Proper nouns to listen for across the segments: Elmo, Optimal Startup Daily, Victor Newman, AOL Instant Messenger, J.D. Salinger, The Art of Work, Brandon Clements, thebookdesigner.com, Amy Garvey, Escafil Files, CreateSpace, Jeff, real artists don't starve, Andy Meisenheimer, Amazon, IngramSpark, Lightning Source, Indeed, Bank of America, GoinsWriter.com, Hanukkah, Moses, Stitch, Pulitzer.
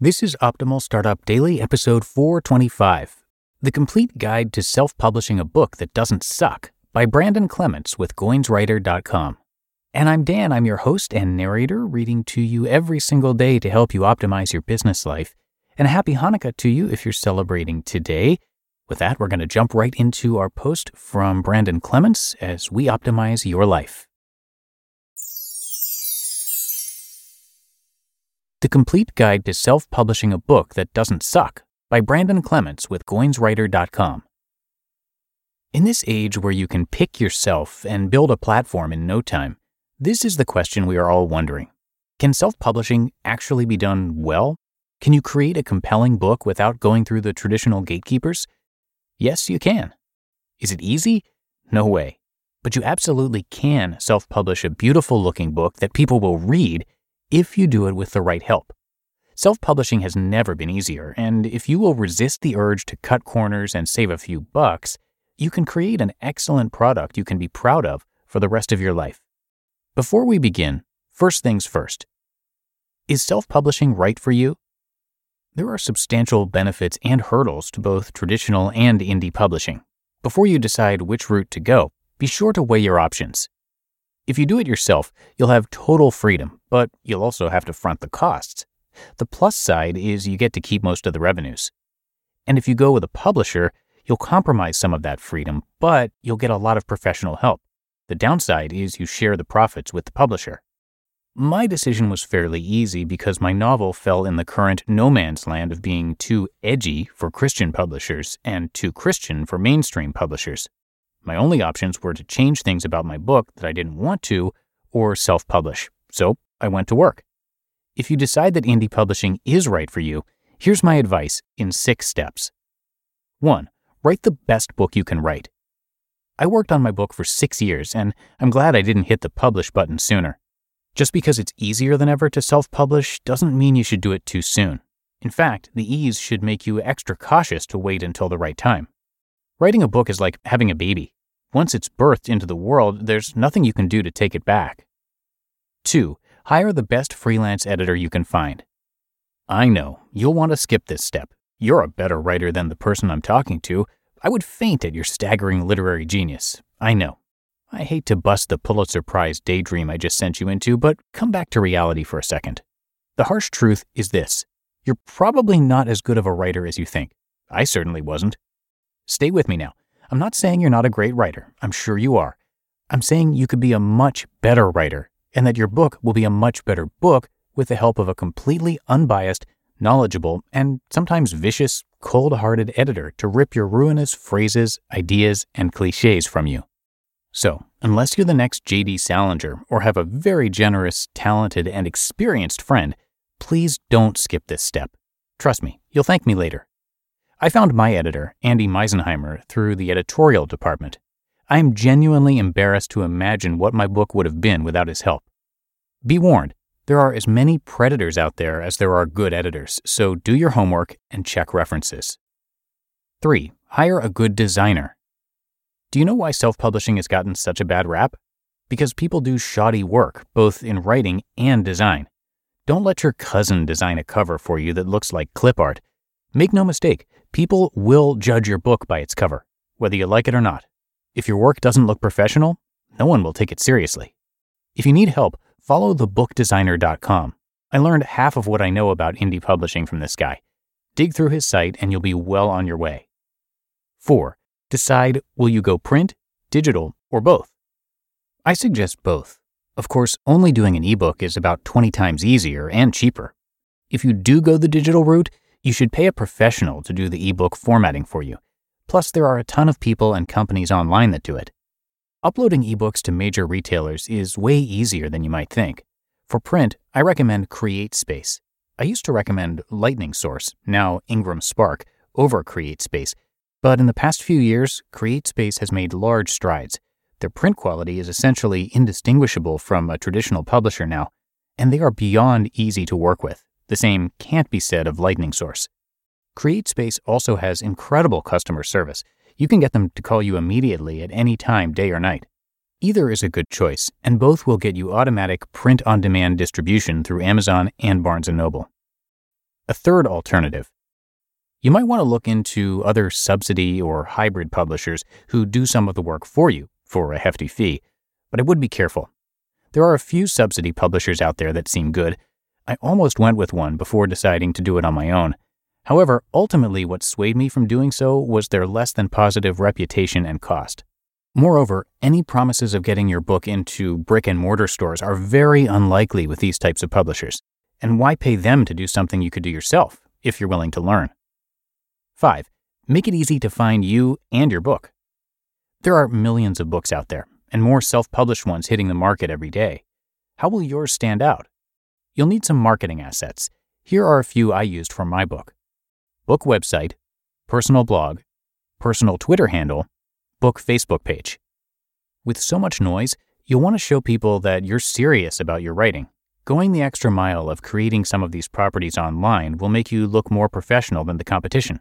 This is Optimal Startup Daily, episode 425, The Complete Guide to Self-Publishing a Book That Doesn't Suck by Brandon Clements with GoinsWriter.com. And I'm Dan, I'm your host and narrator, reading to you every single day to help you optimize your business life. And a happy Hanukkah to you if you're celebrating today. With that, we're going to jump right into our post from Brandon Clements as we optimize your life. The Complete Guide to Self-Publishing a Book That Doesn't Suck by Brandon Clements with GoinsWriter.com. In this age where you can pick yourself and build a platform in no time, this is the question we are all wondering. Can self-publishing actually be done well? Can you create a compelling book without going through the traditional gatekeepers? Yes, you can. Is it easy? No way. But you absolutely can self-publish a beautiful-looking book that people will read if you do it with the right help. Self-publishing has never been easier, and if you will resist the urge to cut corners and save a few bucks, you can create an excellent product you can be proud of for the rest of your life. Before we begin, first things first. Is self-publishing right for you? There are substantial benefits and hurdles to both traditional and indie publishing. Before you decide which route to go, be sure to weigh your options. If you do it yourself, you'll have total freedom, but you'll also have to front the costs. The plus side is you get to keep most of the revenues. And if you go with a publisher, you'll compromise some of that freedom, but you'll get a lot of professional help. The downside is you share the profits with the publisher. My decision was fairly easy because my novel fell in the current no man's land of being too edgy for Christian publishers and too Christian for mainstream publishers. My only options were to change things about my book that I didn't want to or self-publish, so I went to work. If you decide that indie publishing is right for you, here's my advice in 6 steps. 1. Write the best book you can write. I worked on my book for 6 years, and I'm glad I didn't hit the publish button sooner. Just because it's easier than ever to self-publish doesn't mean you should do it too soon. In fact, the ease should make you extra cautious to wait until the right time. Writing a book is like having a baby. Once it's birthed into the world, there's nothing you can do to take it back. 2. Hire the best freelance editor you can find. I know, you'll want to skip this step. You're a better writer than the person I'm talking to. I would faint at your staggering literary genius. I know. I hate to bust the Pulitzer Prize daydream I just sent you into, but come back to reality for a second. The harsh truth is this. You're probably not as good of a writer as you think. I certainly wasn't. Stay with me now. I'm not saying you're not a great writer. I'm sure you are. I'm saying you could be a much better writer and that your book will be a much better book with the help of a completely unbiased, knowledgeable, and sometimes vicious, cold-hearted editor to rip your ruinous phrases, ideas, and cliches from you. So, unless you're the next J.D. Salinger or have a very generous, talented, and experienced friend, please don't skip this step. Trust me, you'll thank me later. I found my editor, Andy Meisenheimer, through the editorial department. I am genuinely embarrassed to imagine what my book would have been without his help. Be warned, there are as many predators out there as there are good editors, so do your homework and check references. 3. Hire a good designer. Do you know why self-publishing has gotten such a bad rap? Because people do shoddy work, both in writing and design. Don't let your cousin design a cover for you that looks like clip art. Make no mistake, people will judge your book by its cover, whether you like it or not. If your work doesn't look professional, no one will take it seriously. If you need help, follow thebookdesigner.com. I learned half of what I know about indie publishing from this guy. Dig through his site and you'll be well on your way. 4. Decide, will you go print, digital, or both? I suggest both. Of course, only doing an ebook is about 20 times easier and cheaper. If you do go the digital route, you should pay a professional to do the ebook formatting for you. Plus, there are a ton of people and companies online that do it. Uploading ebooks to major retailers is way easier than you might think. For print, I recommend CreateSpace. I used to recommend Lightning Source, now IngramSpark, over CreateSpace, but in the past few years, CreateSpace has made large strides. Their print quality is essentially indistinguishable from a traditional publisher now, and they are beyond easy to work with. The same can't be said of Lightning Source. CreateSpace also has incredible customer service. You can get them to call you immediately at any time, day or night. Either is a good choice, and both will get you automatic print-on-demand distribution through Amazon and Barnes & Noble. A third alternative. You might want to look into other subsidy or hybrid publishers who do some of the work for you for a hefty fee, but I would be careful. There are a few subsidy publishers out there that seem good. I almost went with one before deciding to do it on my own. However, ultimately what swayed me from doing so was their less than positive reputation and cost. Moreover, any promises of getting your book into brick-and-mortar stores are very unlikely with these types of publishers. And why pay them to do something you could do yourself if you're willing to learn? 5. Make it easy to find you and your book. There are millions of books out there, and more self-published ones hitting the market every day. How will yours stand out? You'll need some marketing assets. Here are a few I used for my book. Book website, personal blog, personal Twitter handle, book Facebook page. With so much noise, you'll want to show people that you're serious about your writing. Going the extra mile of creating some of these properties online will make you look more professional than the competition.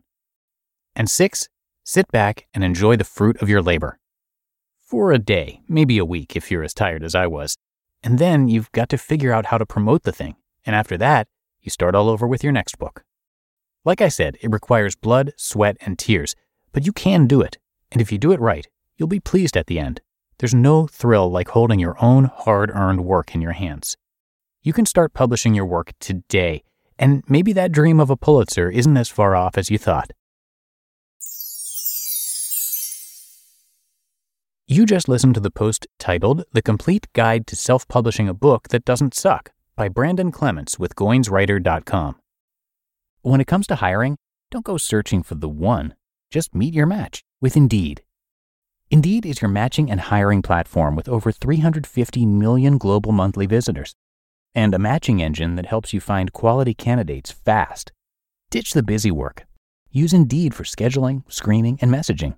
And 6, sit back and enjoy the fruit of your labor. For a day, maybe a week if you're as tired as I was. And then you've got to figure out how to promote the thing. And after that, you start all over with your next book. Like I said, it requires blood, sweat, and tears, but you can do it. And if you do it right, you'll be pleased at the end. There's no thrill like holding your own hard-earned work in your hands. You can start publishing your work today, and maybe that dream of a Pulitzer isn't as far off as you thought. You just listened to the post titled The Complete Guide to Self-Publishing a Book That Doesn't Suck by Brandon Clements with GoinsWriter.com. When it comes to hiring, don't go searching for the one. Just meet your match with Indeed. Indeed is your matching and hiring platform with over 350 million global monthly visitors and a matching engine that helps you find quality candidates fast. Ditch the busy work. Use Indeed for scheduling, screening, and messaging.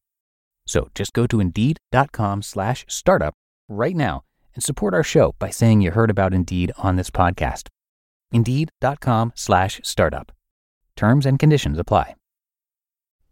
So just go to Indeed.com/startup right now and support our show by saying you heard about Indeed on this podcast. Indeed.com/startup. Terms and conditions apply.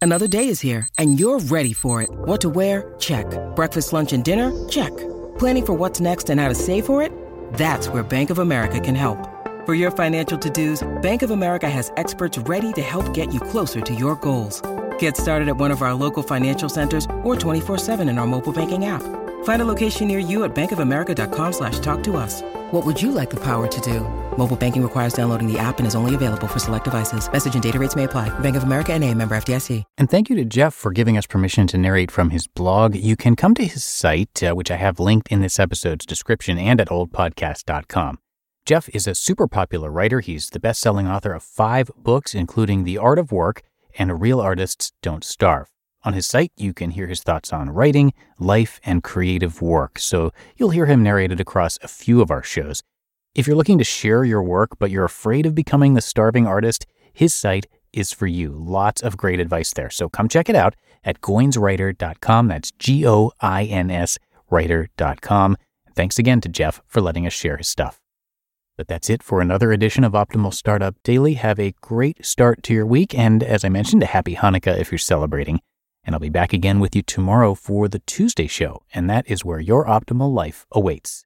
Another day is here, and you're ready for it. What to wear? Check. Breakfast, lunch, and dinner? Check. Planning for what's next and how to save for it? That's where Bank of America can help. For your financial to-dos, Bank of America has experts ready to help get you closer to your goals. Get started at one of our local financial centers or 24/7 in our mobile banking app. Find a location near you at bankofamerica.com/talktous. What would you like the power to do? Mobile banking requires downloading the app and is only available for select devices. Message and data rates may apply. Bank of America N.A., member FDIC. And thank you to Jeff for giving us permission to narrate from his blog. You can come to his site, which I have linked in this episode's description and at oldpodcast.com. Jeff is a super popular writer. He's the best-selling author of 5 books, including The Art of Work and Real Artists Don't Starve. On his site, you can hear his thoughts on writing, life, and creative work, so you'll hear him narrated across a few of our shows. If you're looking to share your work but you're afraid of becoming the starving artist, his site is for you. Lots of great advice there, so come check it out at GoinsWriter.com. That's GOINS writer.com. Thanks again to Jeff for letting us share his stuff. But that's it for another edition of Optimal Startup Daily. Have a great start to your week, and as I mentioned, a happy Hanukkah if you're celebrating. And I'll be back again with you tomorrow for the Tuesday show, and that is where your optimal life awaits.